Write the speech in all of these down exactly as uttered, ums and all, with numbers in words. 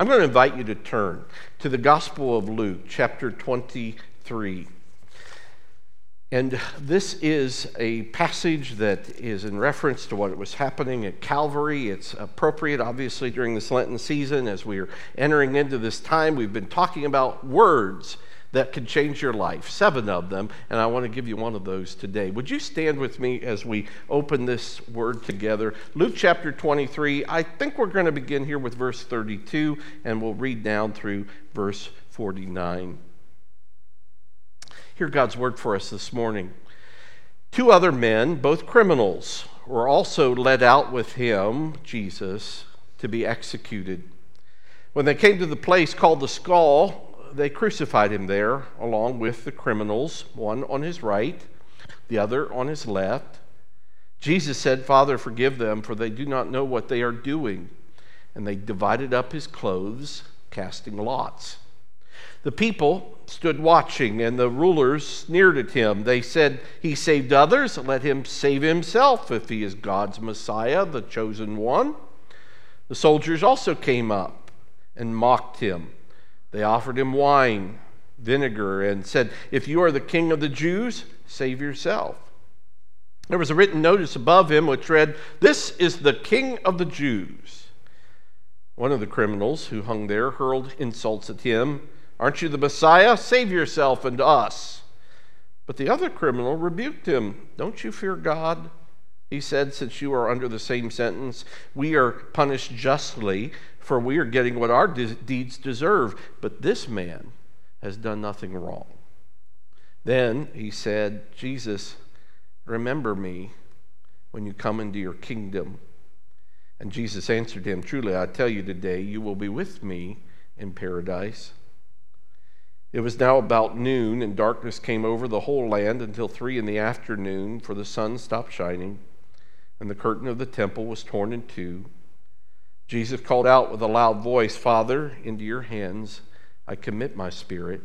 I'm going to invite you to turn to the Gospel of Luke, chapter twenty-three. And this is a passage that is in reference to what was happening at Calvary. It's appropriate, obviously, during this Lenten season. As we are entering into this time, we've been talking about words that could change your life, seven of them, and I want to give you one of those today. Would you stand with me as we open this word together? Luke chapter twenty-three, I think we're going to begin here with verse thirty-two, and we'll read down through verse forty-nine. Hear God's word for us this morning. Two other men, both criminals, were also led out with him, Jesus, to be executed. When they came to the place called the Skull, they crucified him there, along with the criminals, one on his right, the other on his left. Jesus said, "Father, forgive them, for they do not know what they are doing." And they divided up his clothes, casting lots. The people stood watching, and the rulers sneered at him. They said, "He saved others, let him save himself if he is God's Messiah, the chosen one." The soldiers also came up and mocked him. They offered him wine, vinegar, and said, "If you are the king of the Jews, save yourself." There was a written notice above him which read, "This is the King of the Jews." One of the criminals who hung there hurled insults at him. "Aren't you the Messiah? Save yourself and us." But the other criminal rebuked him. "Don't you fear God?" he said, "since you are under the same sentence. We are punished justly, for we are getting what our de- deeds deserve. But this man has done nothing wrong." Then he said, "Jesus, remember me when you come into your kingdom." And Jesus answered him, "Truly, I tell you today, you will be with me in paradise." It was now about noon, and darkness came over the whole land until three in the afternoon, for the sun stopped shining, and the curtain of the temple was torn in two. Jesus called out with a loud voice, "Father, into your hands I commit my spirit."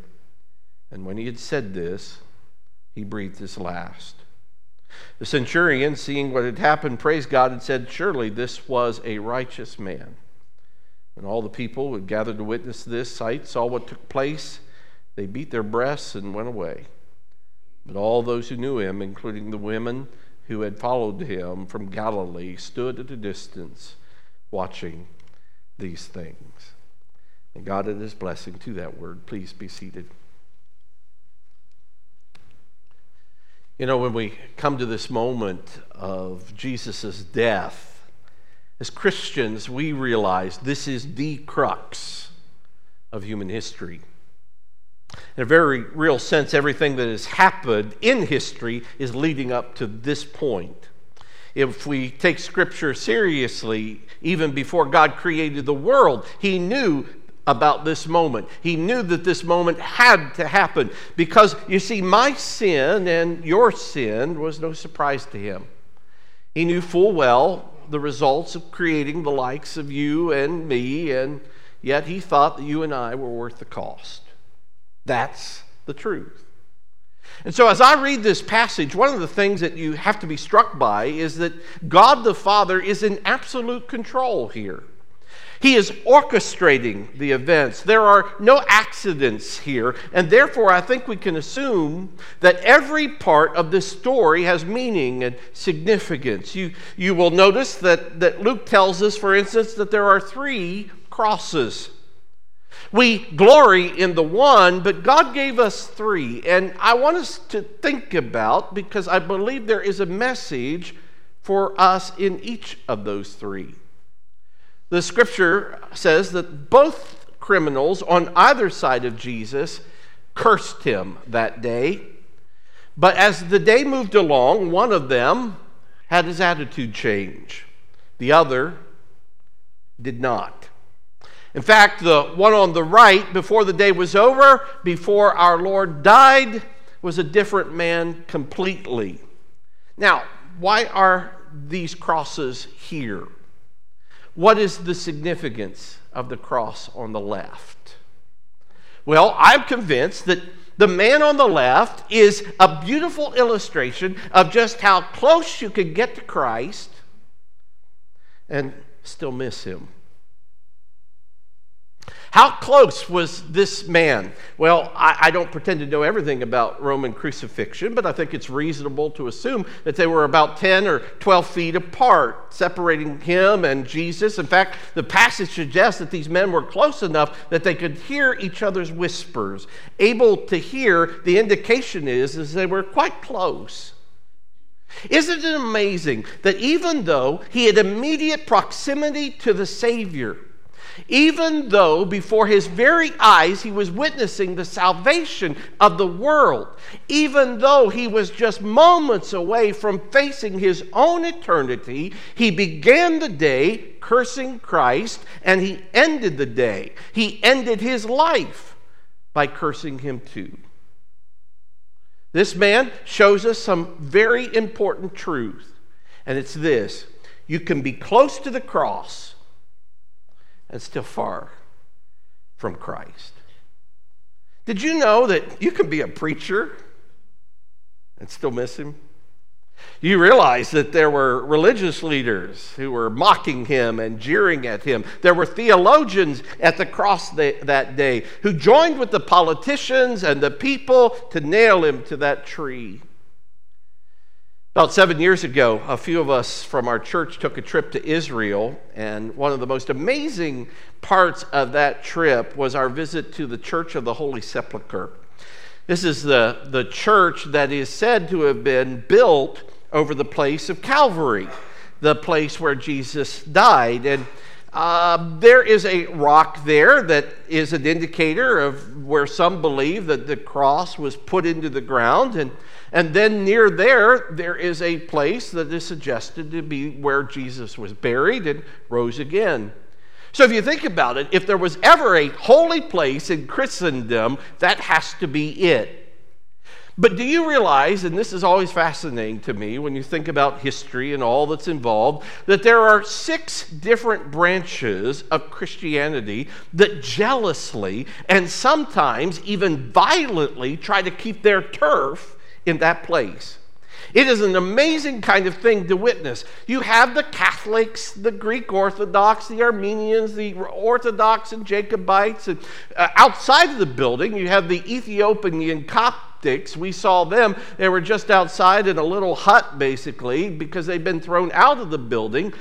And when he had said this, he breathed his last. The centurion, seeing what had happened, praised God and said, "Surely this was a righteous man." And all the people who had gathered to witness this sight saw what took place. They beat their breasts and went away. But all those who knew him, including the women who had followed him from Galilee, stood at a distance watching these things. And God added his blessing to that word. Please be seated. You know, when we come to this moment of Jesus' death, as Christians, we realize this is the crux of human history. In a very real sense, everything that has happened in history is leading up to this point. If we take Scripture seriously, even before God created the world, he knew about this moment. He knew that this moment had to happen because, you see, my sin and your sin was no surprise to him. He knew full well the results of creating the likes of you and me, and yet he thought that you and I were worth the cost. That's the truth. And so as I read this passage, one of the things that you have to be struck by is that God the Father is in absolute control here. He is orchestrating the events. There are no accidents here, and therefore I think we can assume that every part of this story has meaning and significance. You, you will notice that, that Luke tells us, for instance, that there are three crosses. We glory in the one, but God gave us three. And I want us to think about, because I believe there is a message for us in each of those three. The Scripture says that both criminals on either side of Jesus cursed him that day. But as the day moved along, one of them had his attitude change. The other did not. In fact, the one on the right, before the day was over, before our Lord died, was a different man completely. Now, why are these crosses here? What is the significance of the cross on the left? Well, I'm convinced that the man on the left is a beautiful illustration of just how close you can get to Christ and still miss him. How close was this man? Well, I, I don't pretend to know everything about Roman crucifixion, but I think it's reasonable to assume that they were about ten or twelve feet apart, separating him and Jesus. In fact, the passage suggests that these men were close enough that they could hear each other's whispers. Able to hear, the indication is, is they were quite close. Isn't it amazing that even though he had immediate proximity to the Savior, even though before his very eyes he was witnessing the salvation of the world, even though he was just moments away from facing his own eternity, he began the day cursing Christ, and he ended the day. He ended his life by cursing him too. This man shows us some very important truth, and it's this: you can be close to the cross and still far from Christ. Did you know that you can be a preacher and still miss him? You realize that there were religious leaders who were mocking him and jeering at him. There were theologians at the cross that day who joined with the politicians and the people to nail him to that tree. About seven years ago, a few of us from our church took a trip to Israel, and one of the most amazing parts of that trip was our visit to the Church of the Holy Sepulchre. This is the, the church that is said to have been built over the place of Calvary, the place where Jesus died. And Uh, there is a rock there that is an indicator of where some believe that the cross was put into the ground. And, and then near there, there is a place that is suggested to be where Jesus was buried and rose again. So if you think about it, if there was ever a holy place in Christendom, that has to be it. But do you realize, and this is always fascinating to me when you think about history and all that's involved, that there are six different branches of Christianity that jealously and sometimes even violently try to keep their turf in that place? It is an amazing kind of thing to witness. You have the Catholics, the Greek Orthodox, the Armenians, the Orthodox and Jacobites. And uh, outside of the building, you have the Ethiopian Coptics. We saw them. They were just outside in a little hut, basically, because they've been thrown out of the building.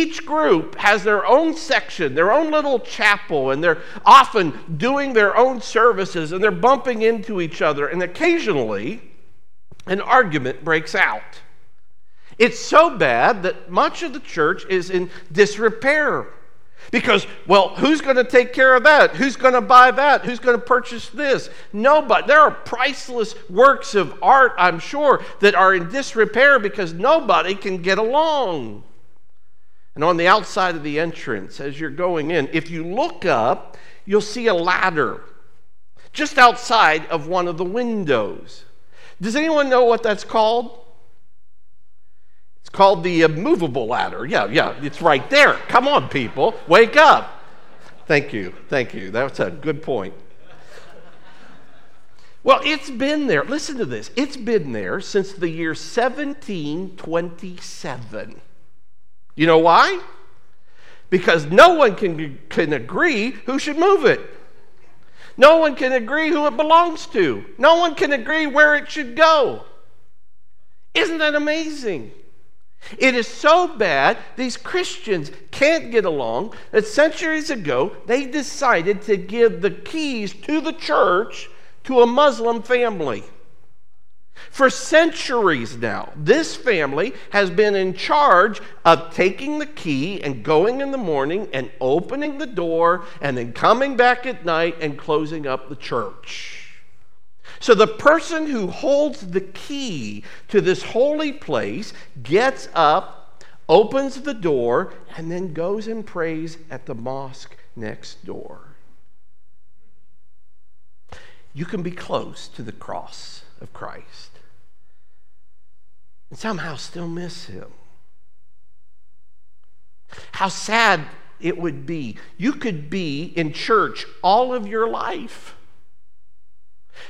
Each group has their own section, their own little chapel, and they're often doing their own services, and they're bumping into each other. And occasionally, an argument breaks out. It's so bad that much of the church is in disrepair. Because, well, who's going to take care of that? Who's going to buy that? Who's going to purchase this? Nobody. There are priceless works of art, I'm sure, that are in disrepair because nobody can get along. And on the outside of the entrance, as you're going in, if you look up, you'll see a ladder just outside of one of the windows. Does anyone know what that's called? It's called the immovable ladder. Yeah, yeah, it's right there. Come on, people, wake up. Thank you, thank you. That's a good point. Well, it's been there. Listen to this. It's been there since the year seventeen twenty-seven. You know why? Because no one can, can agree who should move it. No one can agree who it belongs to. No one can agree where it should go. Isn't that amazing? It is so bad, these Christians can't get along, that centuries ago, they decided to give the keys to the church to a Muslim family. For centuries now, this family has been in charge of taking the key and going in the morning and opening the door and then coming back at night and closing up the church. So the person who holds the key to this holy place gets up, opens the door, and then goes and prays at the mosque next door. You can be close to the cross of Christ and somehow still miss him. How sad it would be. You could be in church all of your life.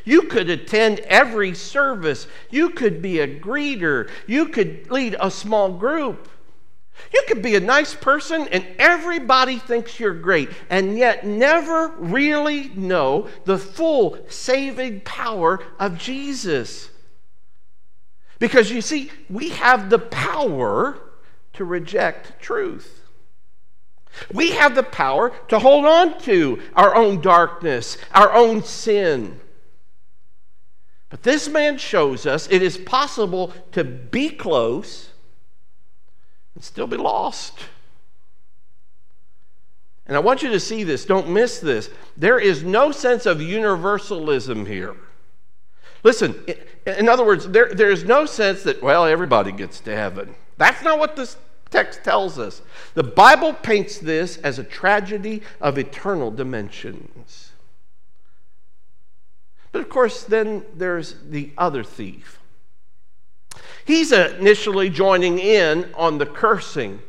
You could attend every service. You could be a greeter. You could lead a small group. You could be a nice person and everybody thinks you're great, and yet never really know the full saving power of Jesus. Because you see, we have the power to reject truth. We have the power to hold on to our own darkness, our own sin. But this man shows us it is possible to be close and still be lost. And I want you to see this. Don't miss this. There is no sense of universalism here. Listen, in other words, there, there is no sense that, well, everybody gets to heaven. That's not what this text tells us. The Bible paints this as a tragedy of eternal dimensions. But of course, then there's the other thief. He's initially joining in on the cursing.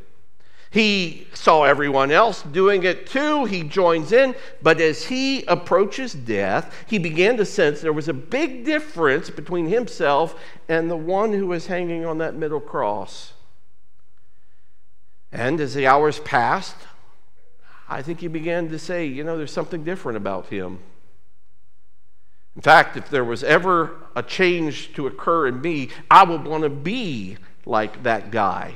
He saw everyone else doing it too. He joins in. But as he approaches death, he began to sense there was a big difference between himself and the one who was hanging on that middle cross. And as the hours passed, I think he began to say, you know, there's something different about him. In fact, if there was ever a change to occur in me, I would want to be like that guy.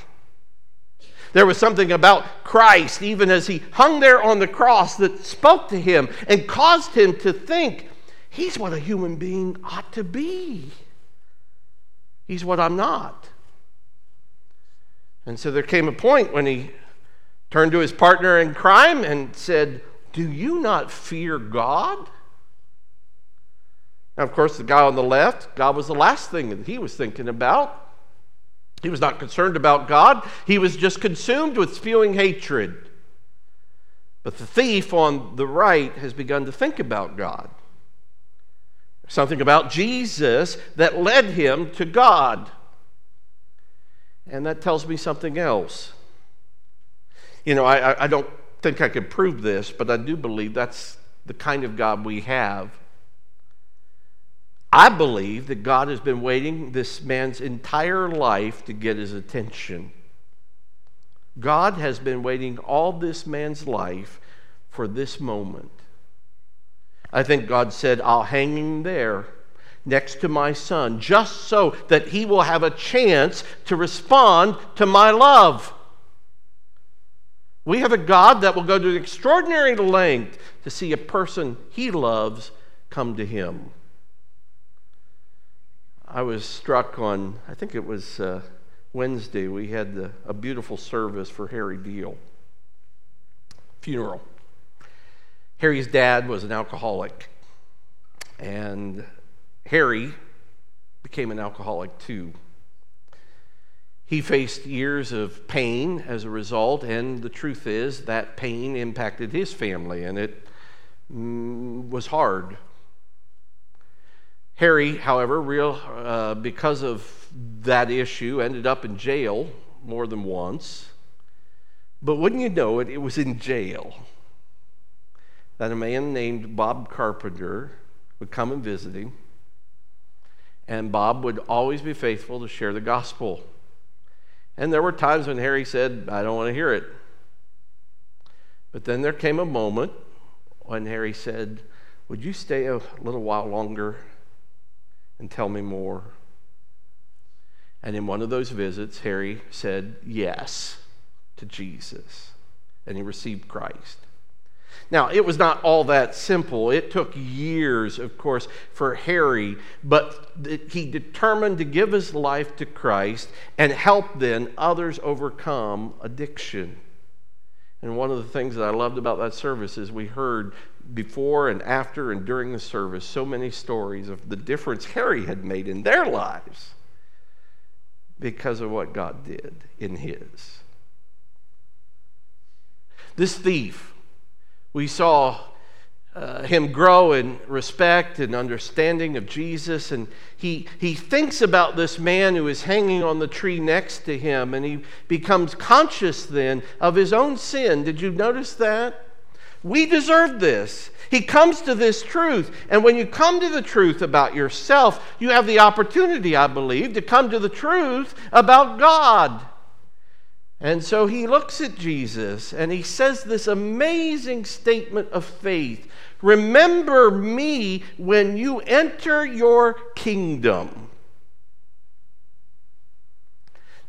There was something about Christ, even as he hung there on the cross, that spoke to him and caused him to think, he's what a human being ought to be. He's what I'm not. And so there came a point when he turned to his partner in crime and said, do you not fear God? Now, of course, the guy on the left, God was the last thing that he was thinking about. He was not concerned about God. He was just consumed with spewing hatred. But the thief on the right has begun to think about God. Something about Jesus that led him to God. And that tells me something else. You know, I, I don't think I can prove this, but I do believe that's the kind of God we have. I believe that God has been waiting this man's entire life to get his attention. God has been waiting all this man's life for this moment. I think God said, I'll hang him there next to my son, just so that he will have a chance to respond to my love. We have a God that will go to an extraordinary length to see a person he loves come to him. I was struck on, I think it was uh, Wednesday, we had the, a beautiful service for Harry Beal, funeral. Harry's dad was an alcoholic, and Harry became an alcoholic too. He faced years of pain as a result, and the truth is that pain impacted his family, and it mm, was hard. Harry, however, real, uh, because of that issue, ended up in jail more than once. But wouldn't you know it, it was in jail that a man named Bob Carpenter would come and visit him. And Bob would always be faithful to share the gospel. And there were times when Harry said, I don't want to hear it. But then there came a moment when Harry said, would you stay a little while longer and tell me more? And in one of those visits, Harry said yes to Jesus, and he received Christ. Now, it was not all that simple. It took years, of course, for Harry, but he determined to give his life to Christ and help then others overcome addiction. And one of the things that I loved about that service is we heard before and after and during the service so many stories of the difference Harry had made in their lives because of what God did in his. This thief, we saw uh, him grow in respect and understanding of Jesus, and he, he thinks about this man who is hanging on the tree next to him, and he becomes conscious then of his own sin. Did you notice that? We deserve this. He comes to this truth. And when you come to the truth about yourself, you have the opportunity, I believe, to come to the truth about God. And so he looks at Jesus and he says this amazing statement of faith. Remember me when you enter your kingdom.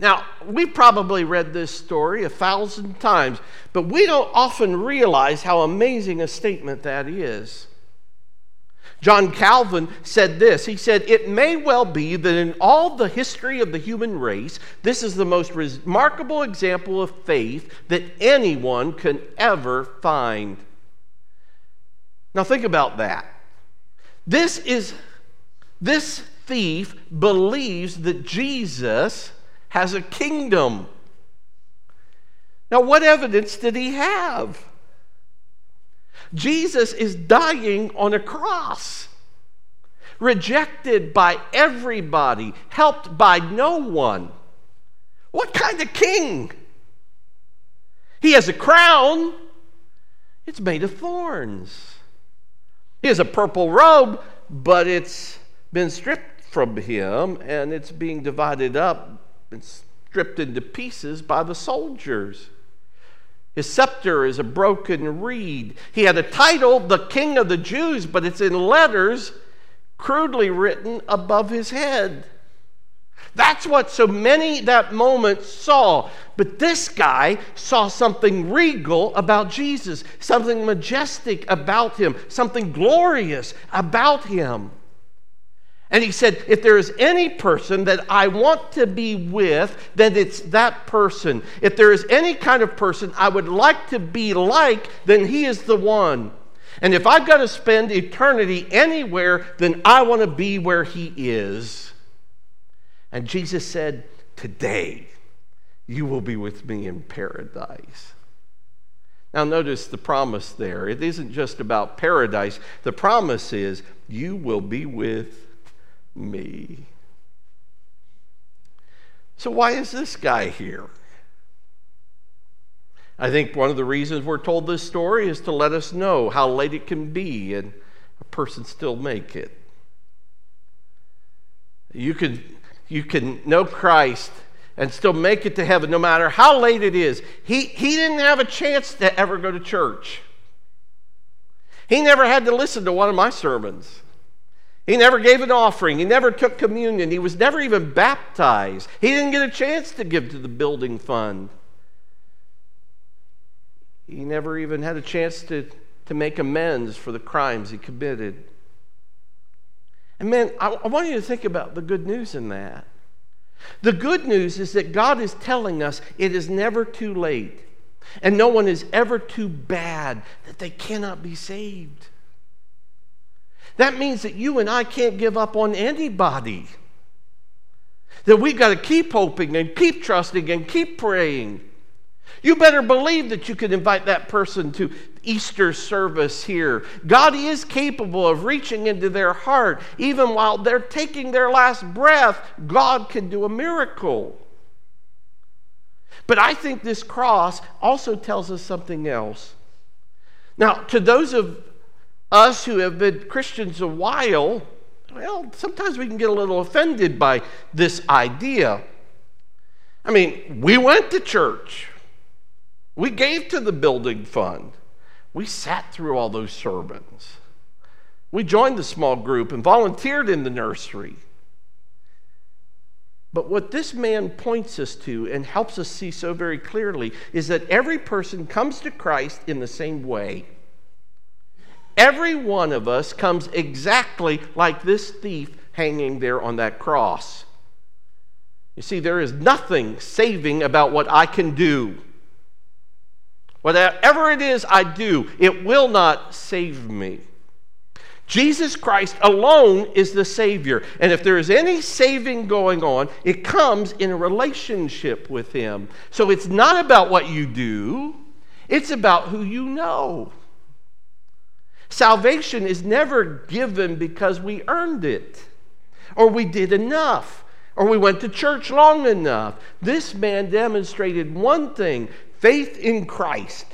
Now, we probably read this story a thousand times, but we don't often realize how amazing a statement that is. John Calvin said this. He said, "It may well be that in all the history of the human race, this is the most remarkable example of faith that anyone can ever find." Now think about that. This is, this thief believes that Jesus has a kingdom. Now what evidence did he have? Jesus is dying on a cross, rejected by everybody, helped by no one. What kind of king? He has a crown. It's made of thorns. He has a purple robe, but it's been stripped from him, and it's being divided up and stripped into pieces by the soldiers. His scepter is a broken reed. He had a title, the King of the Jews, but it's in letters crudely written above his head. That's what so many that moment saw. But this guy saw something regal about Jesus, something majestic about him, something glorious about him. And he said, if there is any person that I want to be with, then it's that person. If there is any kind of person I would like to be like, then he is the one. And if I've got to spend eternity anywhere, then I want to be where he is. And Jesus said, today you will be with me in paradise. Now notice the promise there. It isn't just about paradise. The promise is you will be with me. So why is this guy here? I think one of the reasons we're told this story is to let us know how late it can be and a person still make it. You can, you can know Christ and still make it to heaven no matter how late it is. He, he didn't have a chance to ever go to church. He never had to listen to one of my sermons. He never gave an offering. He never took communion. He was never even baptized. He didn't get a chance to give to the building fund. He never even had a chance to, to make amends for the crimes he committed. And man, I, I want you to think about the good news in that. The good news is that God is telling us it is never too late, and no one is ever too bad that they cannot be saved. That means that you and I can't give up on anybody. That we've got to keep hoping and keep trusting and keep praying. You better believe that you can invite that person to Easter service here. God is capable of reaching into their heart. Even while they're taking their last breath, God can do a miracle. But I think this cross also tells us something else. Now, to those of us who have been Christians a while, well, sometimes we can get a little offended by this idea. I mean, we went to church. We gave to the building fund. We sat through all those sermons. We joined the small group and volunteered in the nursery. But what this man points us to and helps us see so very clearly is that every person comes to Christ in the same way. Every one of us comes exactly like this thief hanging there on that cross. You see, there is nothing saving about what I can do. Whatever it is I do, it will not save me. Jesus Christ alone is the Savior. And if there is any saving going on, it comes in a relationship with him. So it's not about what you do. It's about who you know. Salvation is never given because we earned it, or we did enough, or we went to church long enough. This man demonstrated one thing, faith in Christ,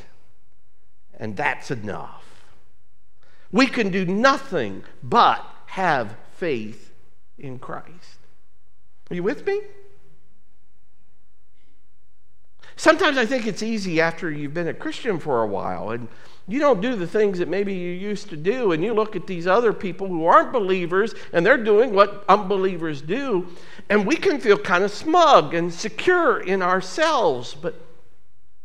and that's enough. We can do nothing but have faith in Christ. Are you with me? Sometimes I think it's easy after you've been a Christian for a while and you don't do the things that maybe you used to do, and you look at these other people who aren't believers and they're doing what unbelievers do, and we can feel kind of smug and secure in ourselves. But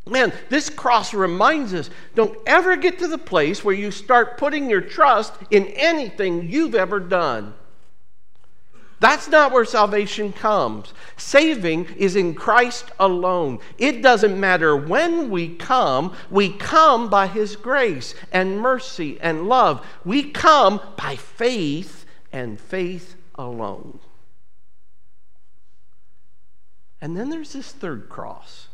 man, this cross reminds us, don't ever get to the place where you start putting your trust in anything you've ever done. That's not where salvation comes. Saving is in Christ alone. It doesn't matter when we come. We come by His grace and mercy and love. We come by faith and faith alone. And then there's this third cross.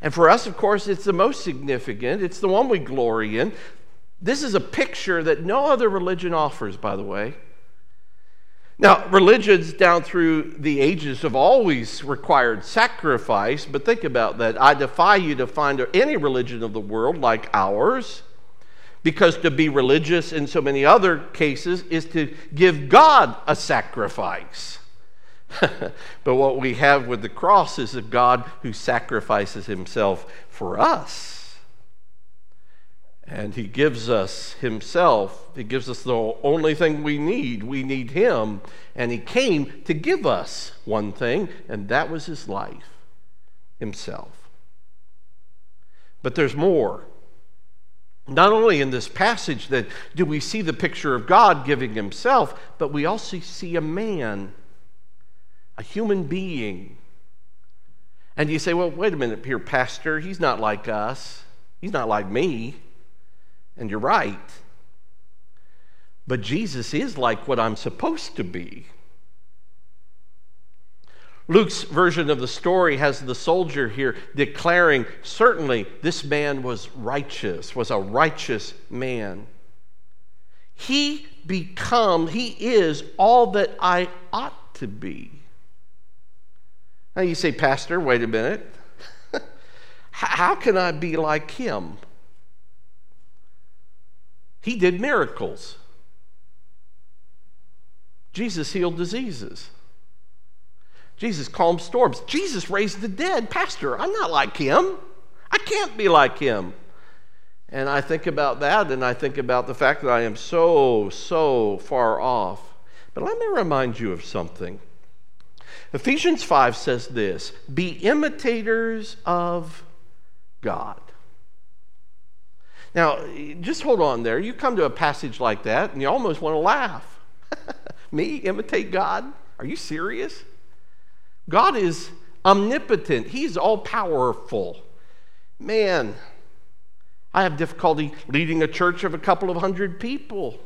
And for us, of course, it's the most significant. It's the one we glory in. This is a picture that no other religion offers, by the way. Now, religions down through the ages have always required sacrifice, but think about that. I defy you to find any religion of the world like ours, because to be religious in so many other cases is to give God a sacrifice. But what we have with the cross is a God who sacrifices Himself for us. And He gives us Himself. He gives us the only thing we need. We need Him. And He came to give us one thing, and that was His life, Himself. But there's more. Not only in this passage that do we see the picture of God giving Himself, but we also see a man, a human being. And you say, well, wait a minute here, Pastor. He's not like us. He's not like me. And you're right. But Jesus is like what I'm supposed to be. Luke's version of the story has the soldier here declaring, certainly this man was righteous, was a righteous man. He become, he is all that I ought to be. Now you say, Pastor, wait a minute. How can I be like him? He did miracles. Jesus healed diseases. Jesus calmed storms. Jesus raised the dead. Pastor, I'm not like him. I can't be like him. And I think about that, and I think about the fact that I am so, so far off. But let me remind you of something. Ephesians five says this, be imitators of God. Now, just hold on there. You come to a passage like that, and you almost want to laugh. Me, imitate God? Are you serious? God is omnipotent. He's all-powerful. Man, I have difficulty leading a church of a couple of hundred people.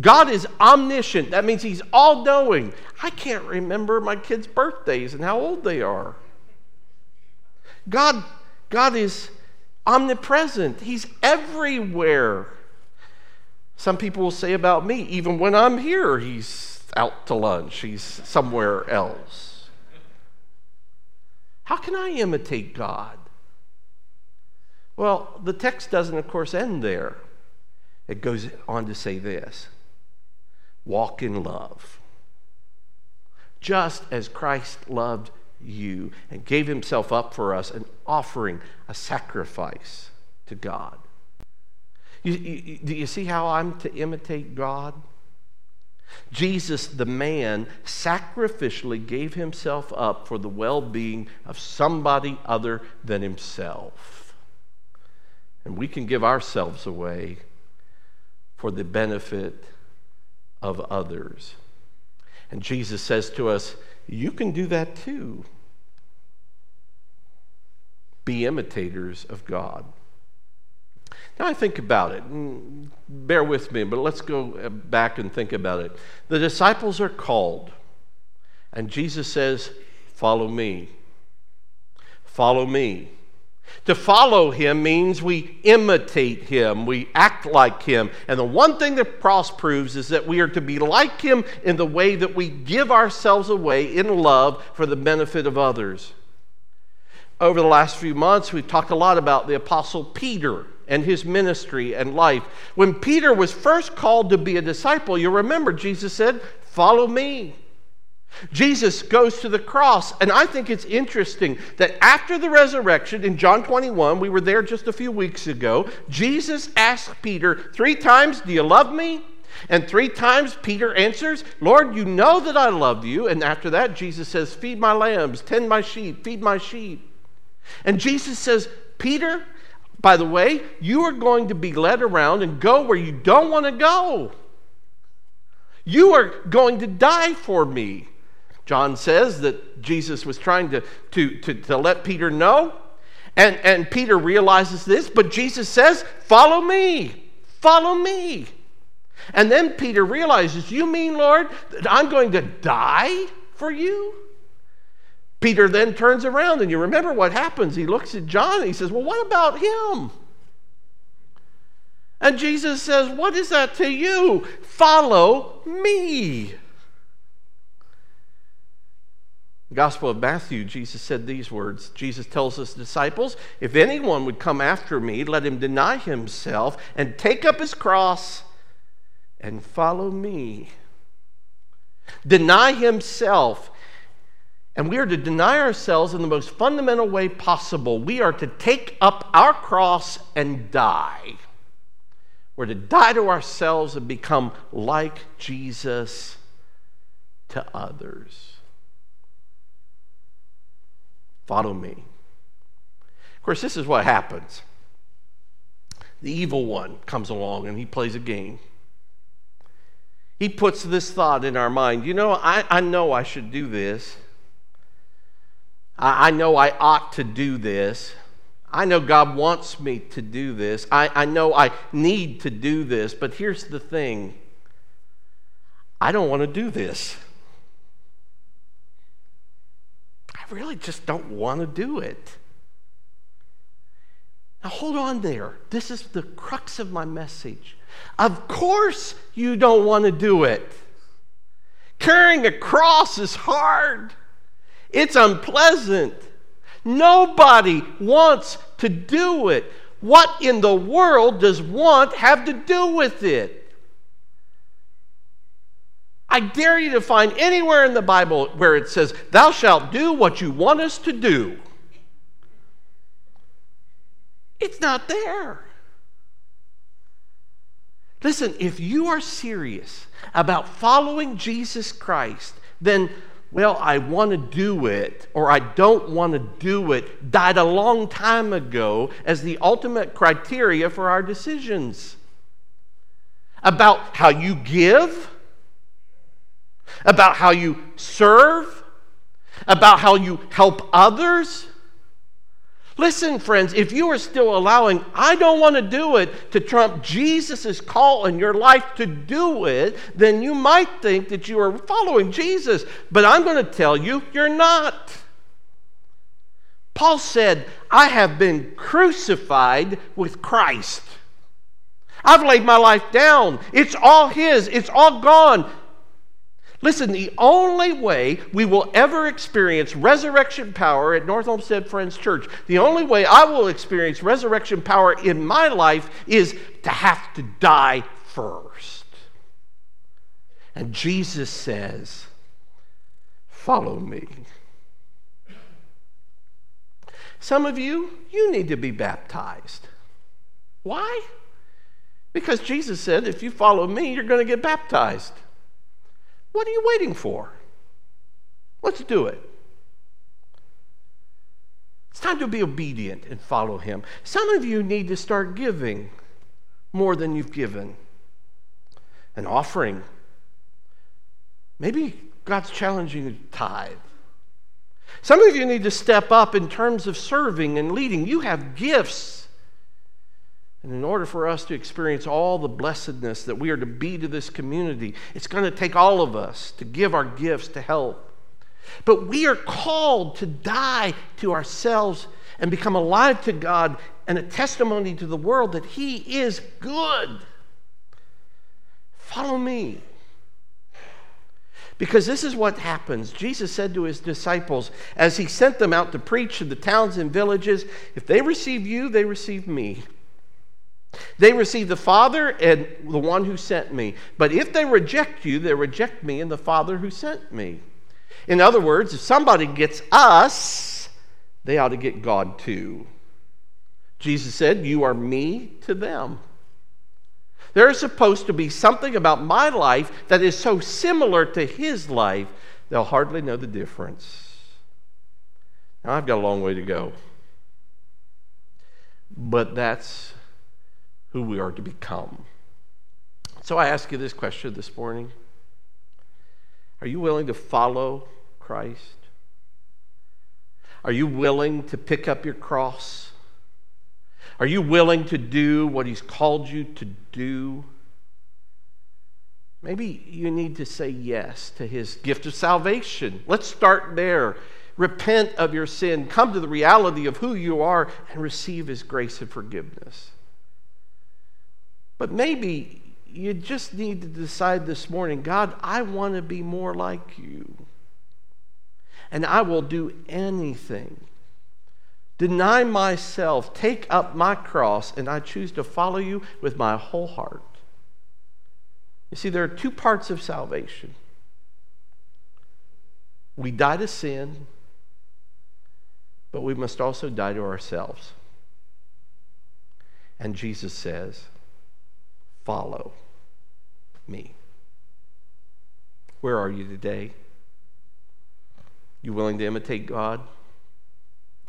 God is omniscient. That means He's all-knowing. I can't remember my kids' birthdays and how old they are. God, God is omnipresent. He's everywhere. Some people will say about me, even when I'm here, He's out to lunch. He's somewhere else. How can I imitate God? Well, the text doesn't, of course, end there. It goes on to say this, walk in love, just as Christ loved you and gave Himself up for us, an offering, a sacrifice to God. You, you, do you see how I'm to imitate God? Jesus, the man, sacrificially gave Himself up for the well-being of somebody other than Himself. And we can give ourselves away for the benefit of others. And Jesus says to us, you can do that too. Be imitators of God. Now I think about it. Bear with me, but let's go back and think about it. The disciples are called, and Jesus says, follow me. Follow me. To follow Him means we imitate Him, we act like Him. And the one thing the cross proves is that we are to be like Him in the way that we give ourselves away in love for the benefit of others. Over the last few months, we've talked a lot about the Apostle Peter and his ministry and life. When Peter was first called to be a disciple, you remember Jesus said, "Follow me." Jesus goes to the cross, and I think it's interesting that after the resurrection in John twenty-one, we were there just a few weeks ago, Jesus asked Peter three times, "Do you love me?" And three times Peter answers, "Lord, you know that I love you." And after that, Jesus says, "Feed my lambs, tend my sheep, feed my sheep." And Jesus says, "Peter, by the way, you are going to be led around and go where you don't want to go. You are going to die for me." John says that Jesus was trying to, to, to, to let Peter know. And, and Peter realizes this, but Jesus says, "Follow me, follow me." And then Peter realizes, "You mean, Lord, that I'm going to die for you?" Peter then turns around, and you remember what happens. He looks at John, and he says, "Well, what about him?" And Jesus says, "What is that to you? Follow me." The Gospel of Matthew, Jesus said these words. Jesus tells his disciples, "If anyone would come after me, let him deny himself and take up his cross and follow me." Deny himself. And we are to deny ourselves in the most fundamental way possible. We are to take up our cross and die. We're to die to ourselves and become like Jesus to others. Follow me. Of course, this is what happens. The evil one comes along and he plays a game. He puts this thought in our mind. You know, I, I know I should do this. I, I know I ought to do this. I know God wants me to do this. I, I know I need to do this. But here's the thing. I don't want to do this. I really just don't want to do it. Now hold on there. This is the crux of my message. Of course you don't want to do it. Carrying a cross is hard. It's unpleasant. Nobody wants to do it. What in the world does want have to do with it? I dare you to find anywhere in the Bible where it says, "Thou shalt do what you want us to do." It's not there. Listen, if you are serious about following Jesus Christ, then, well, I want to do it, or I don't want to do it, died a long time ago as the ultimate criteria for our decisions. About how you give, about how you serve, about how you help others. Listen, friends, if you are still allowing "I don't want to do it" to trump Jesus' call in your life to do it, then you might think that you are following Jesus. But I'm going to tell you, you're not. Paul said, "I have been crucified with Christ. I've laid my life down. It's all his. It's all gone." Listen, the only way we will ever experience resurrection power at North Olmsted Friends Church, the only way I will experience resurrection power in my life is to have to die first. And Jesus says, "Follow me." Some of you, you need to be baptized. Why? Because Jesus said, "If you follow me, you're going to get baptized." What are you waiting for? Let's do it. It's time to be obedient and follow him. Some of you need to start giving more than you've given. An offering. Maybe God's challenging you to tithe. Some of you need to step up in terms of serving and leading. You have gifts. And in order for us to experience all the blessedness that we are to be to this community, it's going to take all of us to give our gifts to help. But we are called to die to ourselves and become alive to God and a testimony to the world that he is good. Follow me. Because this is what happens. Jesus said to his disciples, as he sent them out to preach to the towns and villages, "If they receive you, they receive me. They receive the Father and the one who sent me. But if they reject you, they reject me and the Father who sent me." In other words, if somebody gets us, they ought to get God too. Jesus said, you are me to them. There is supposed to be something about my life that is so similar to his life, they'll hardly know the difference. Now, I've got a long way to go. But that's who we are to become. So I ask you this question this morning. Are you willing to follow Christ? Are you willing to pick up your cross? Are you willing to do what he's called you to do? Maybe you need to say yes to his gift of salvation. Let's start there. Repent of your sin. Come to the reality of who you are and receive his grace and forgiveness. But maybe you just need to decide this morning, God, I want to be more like you. And I will do anything. Deny myself, take up my cross, and I choose to follow you with my whole heart. You see, there are two parts of salvation. We die to sin, but we must also die to ourselves. And Jesus says, follow me. Where are you today? You willing to imitate God?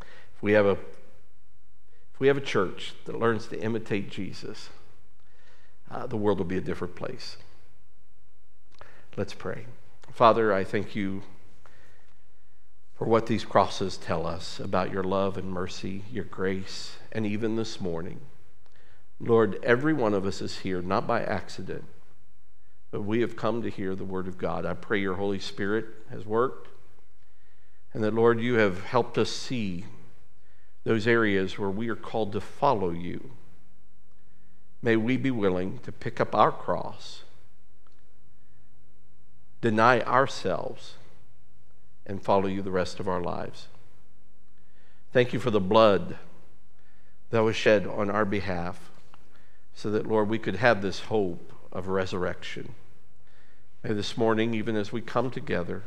If we have a, if we have a church that learns to imitate Jesus, uh, the world will be a different place. Let's pray. Father, I thank you for what these crosses tell us about your love and mercy, your grace, and even this morning. Lord, every one of us is here, not by accident, but we have come to hear the word of God. I pray your Holy Spirit has worked, and that, Lord, you have helped us see those areas where we are called to follow you. May we be willing to pick up our cross, deny ourselves, and follow you the rest of our lives. Thank you for the blood that was shed on our behalf so that, Lord, we could have this hope of resurrection. May this morning, even as we come together,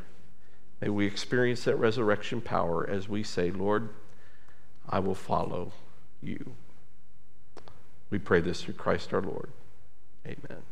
may we experience that resurrection power as we say, Lord, I will follow you. We pray this through Christ our Lord. Amen.